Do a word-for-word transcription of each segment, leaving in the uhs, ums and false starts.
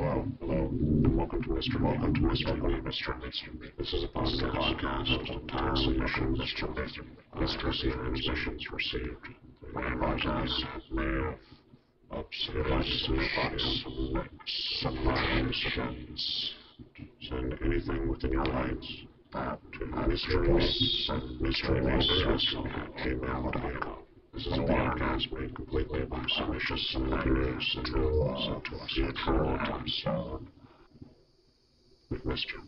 Hello, hello. Welcome to Mister Welcome to Mister Mister Mister This is a podcast of entire submission, Mister Mister Mister transmissions received. My podcast, mail, upsides, box, submissions. Send anything within your rights back to Mister Mister Mister at gmail dot com. This is a podcast made completely by submissions and ideas and tools sent to us in true episode. We've missed you.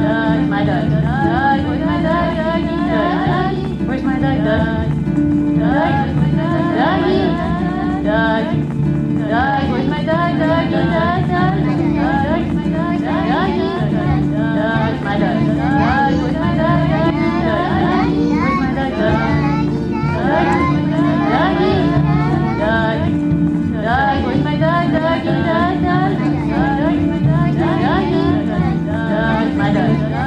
Doug? My Doug. Doug, where's my Doug? Dougie, Doug. Where's my Doug? Doug. Doug, where's my Doug? Dougie. Doug. Doug, where's my Doug? Dougie, Doug, Doug. Doug, my Doug. Dougie. Doug, my Doug. Doug, where's my Doug? Dougie, Doug. Where's my Doug? Doug. Dougie. Doug. Doug, where's my Doug? Dougie, Doug, Doug. My Doug.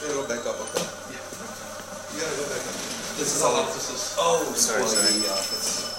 Yeah, go back up, okay? Yeah. You gotta go back up. This is all up. This is... Oh, sorry, sorry. sorry. Yeah.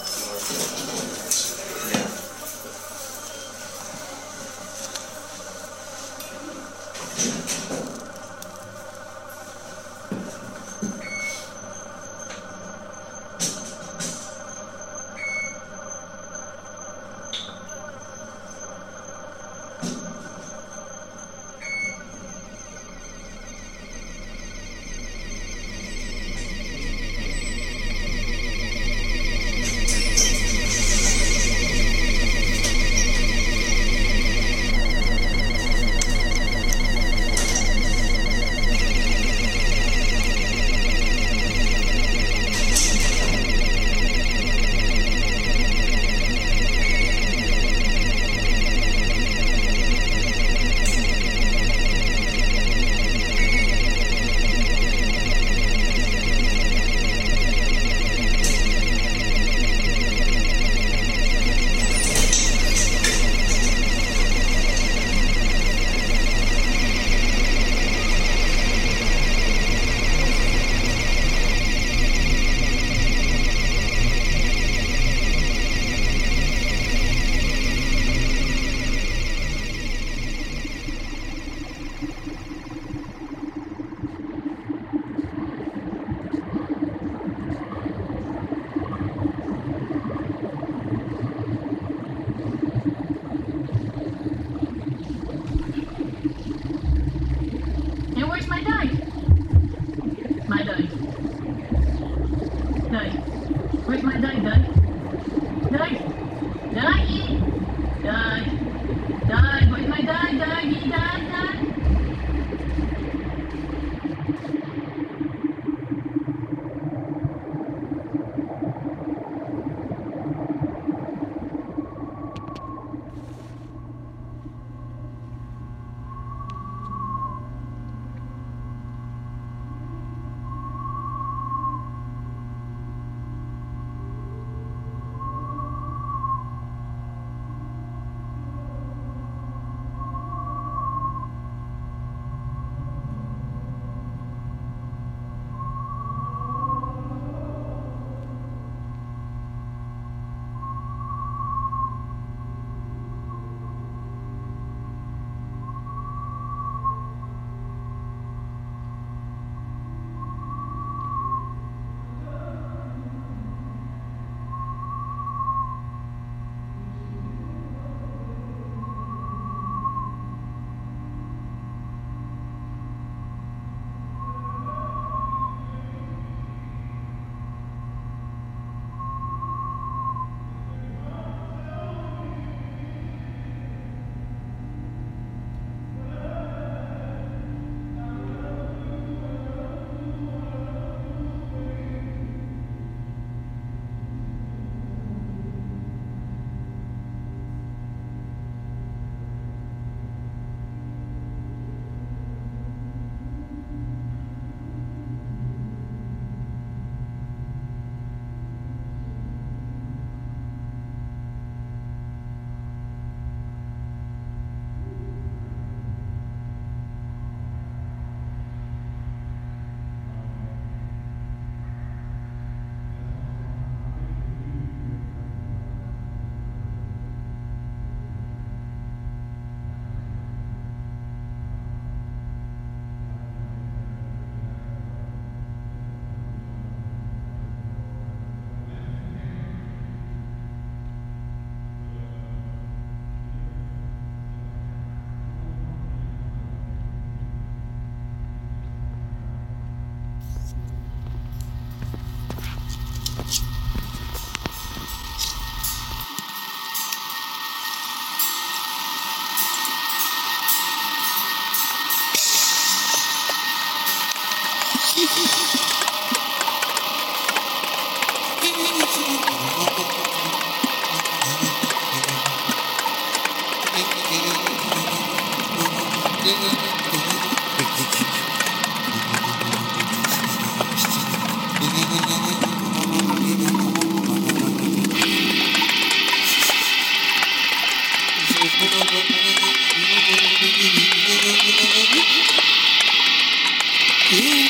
Pandemic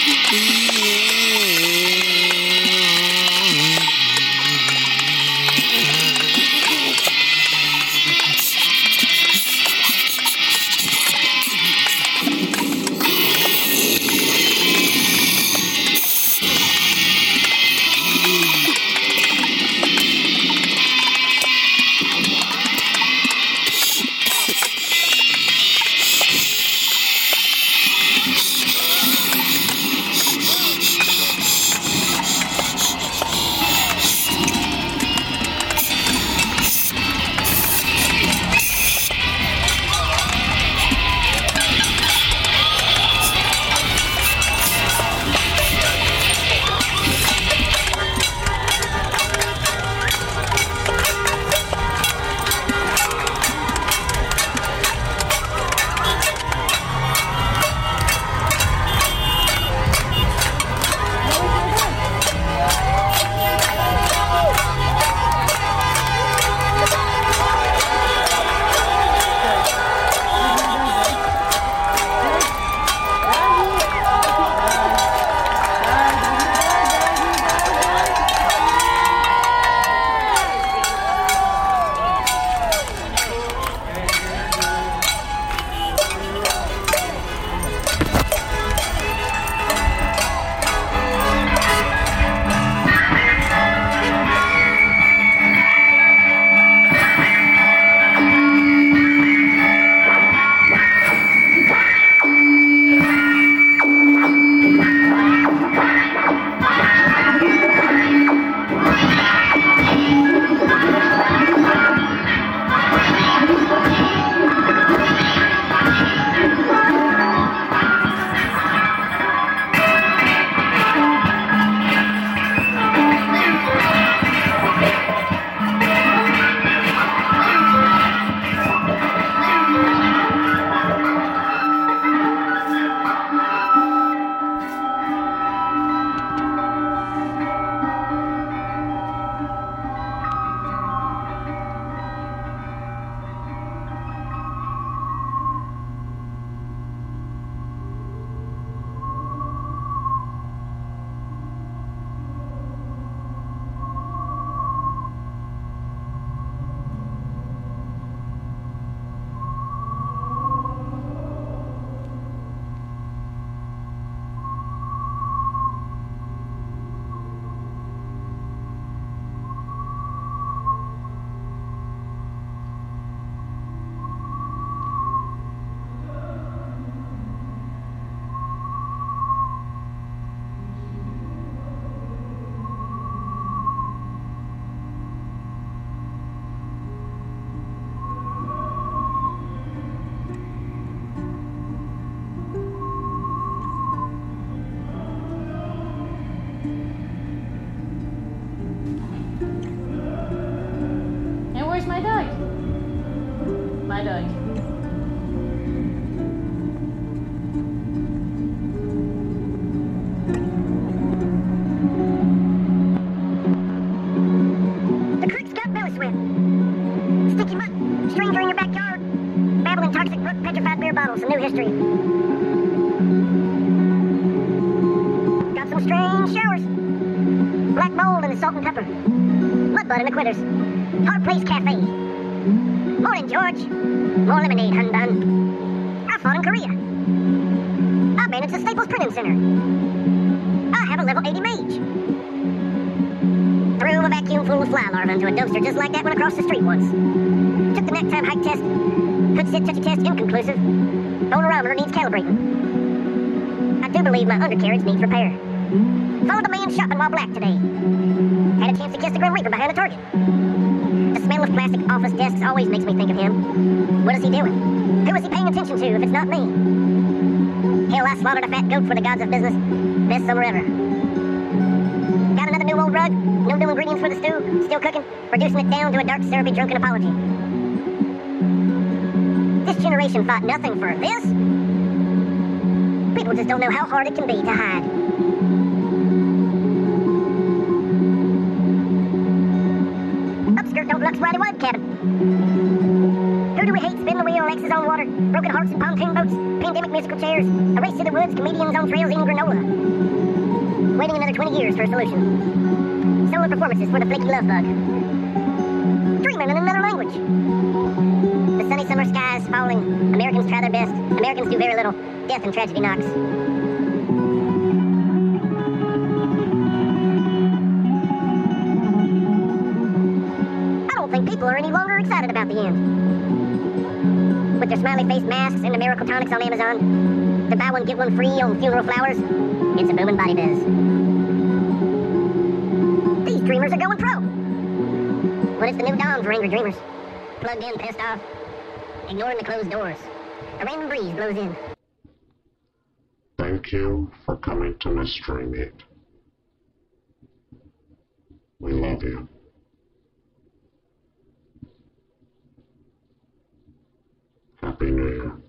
picnic musical chairs, a race to the woods, comedians on trails eating granola. Waiting another twenty years for a solution. Solo performances for the flaky love bug. Dreaming in another language. The sunny summer skies falling. Americans try their best. Americans do very little. Death and tragedy knocks. I don't think people are any longer excited about the end. With their smiley-faced masks and the miracle tonics on Amazon, the buy one, get one free on funeral flowers, it's a booming body biz. These dreamers are going pro. But it's the new dawn for angry dreamers. Plugged in, pissed off, ignoring the closed doors. A random breeze blows in. Thank you for coming to Mystery Meat. We love you. Happy New Year.